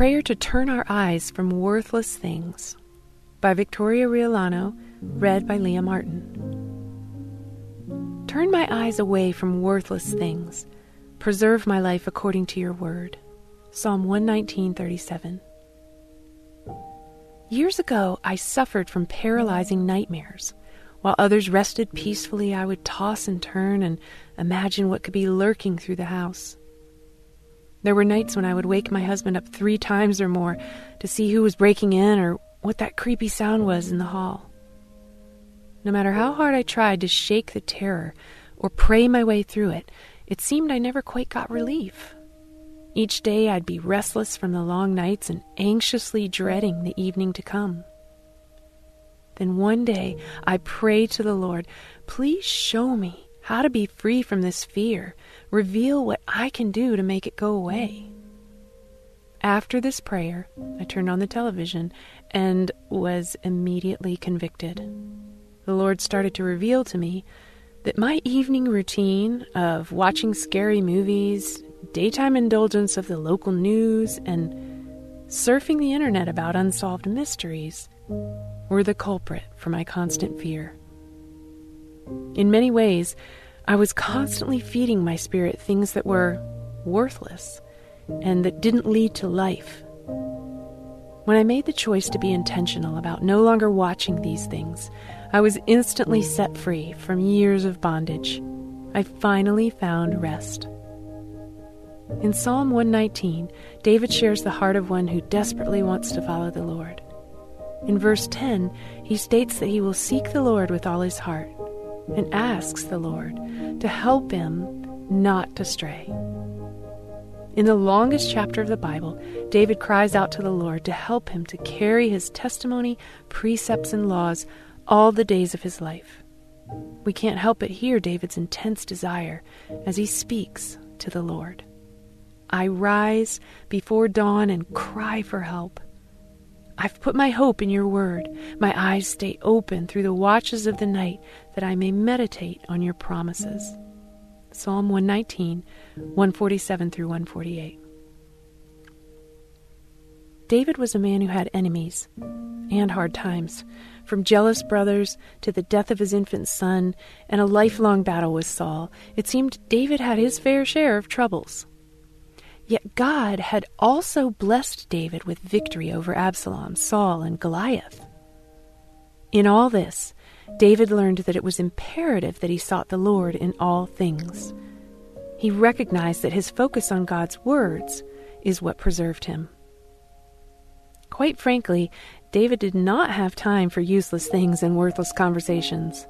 Prayer to Turn Our Eyes from Worthless Things by Victoria Riolano, read by Leah Martin. Turn my eyes away from worthless things. Preserve my life according to your word. Psalm 119:37. Years ago, I suffered from paralyzing nightmares. While others rested peacefully, I would toss and turn and imagine what could be lurking through the house. There were nights when I would wake my husband up 3 times or more to see who was breaking in or what that creepy sound was in the hall. No matter how hard I tried to shake the terror or pray my way through it, it seemed I never quite got relief. Each day I'd be restless from the long nights and anxiously dreading the evening to come. Then one day I prayed to the Lord, "Please show me how to be free from this fear. Reveal what I can do to make it go away." After this prayer, I turned on the television and was immediately convicted. The Lord started to reveal to me that my evening routine of watching scary movies, daytime indulgence of the local news, and surfing the internet about unsolved mysteries were the culprit for my constant fear. In many ways, I was constantly feeding my spirit things that were worthless and that didn't lead to life. When I made the choice to be intentional about no longer watching these things, I was instantly set free from years of bondage. I finally found rest. In Psalm 119, David shares the heart of one who desperately wants to follow the Lord. In verse 10, he states that he will seek the Lord with all his heart and asks the Lord to help him not to stray. In the longest chapter of the Bible, David cries out to the Lord to help him to carry his testimony, precepts, and laws all the days of his life. We can't help but hear David's intense desire as he speaks to the Lord. "I rise before dawn and cry for help. I've put my hope in your word. My eyes stay open through the watches of the night that I may meditate on your promises." Psalm 119, 147 through 148. David was a man who had enemies and hard times, from jealous brothers to the death of his infant son and a lifelong battle with Saul. It seemed David had his fair share of troubles. Yet God had also blessed David with victory over Absalom, Saul, and Goliath. In all this, David learned that it was imperative that he sought the Lord in all things. He recognized that his focus on God's words is what preserved him. Quite frankly, David did not have time for useless things and worthless conversations.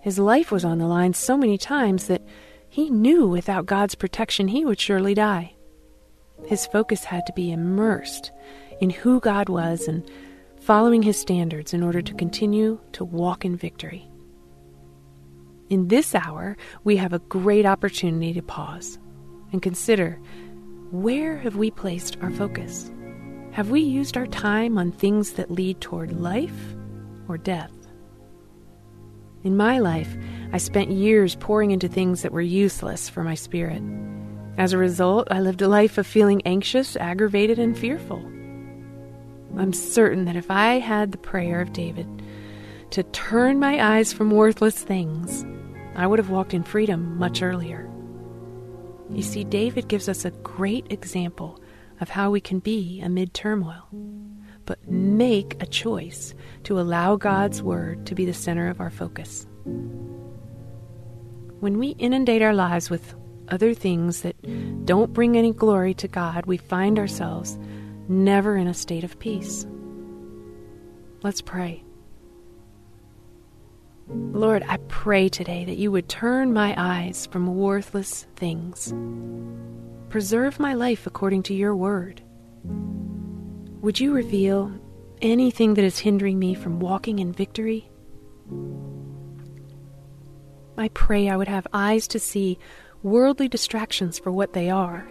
His life was on the line so many times that he knew without God's protection he would surely die. His focus had to be immersed in who God was and following his standards in order to continue to walk in victory. In this hour, we have a great opportunity to pause and consider, where have we placed our focus? Have we used our time on things that lead toward life or death? In my life, I spent years pouring into things that were useless for my spirit. As a result, I lived a life of feeling anxious, aggravated, and fearful. I'm certain that if I had the prayer of David to turn my eyes from worthless things, I would have walked in freedom much earlier. You see, David gives us a great example of how we can be amid turmoil, but make a choice to allow God's word to be the center of our focus. When we inundate our lives with other things that don't bring any glory to God, we find ourselves never in a state of peace. Let's pray. Lord, I pray today that you would turn my eyes from worthless things. Preserve my life according to your word. Would you reveal anything that is hindering me from walking in victory? I pray I would have eyes to see worldly distractions for what they are.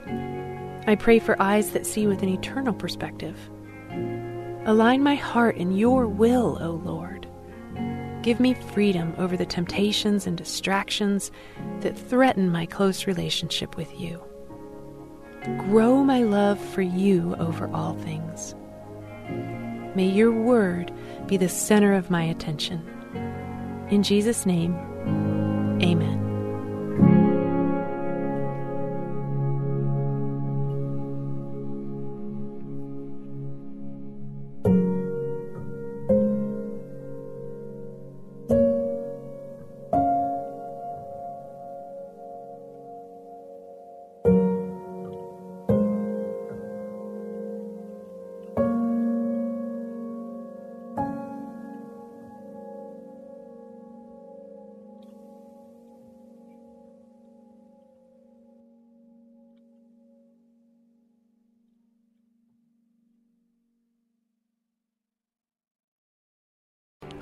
I pray for eyes that see with an eternal perspective. Align my heart in your will, O Lord. Give me freedom over the temptations and distractions that threaten my close relationship with you. grow my love for you over all things. May your word be the center of my attention. In Jesus' name, amen.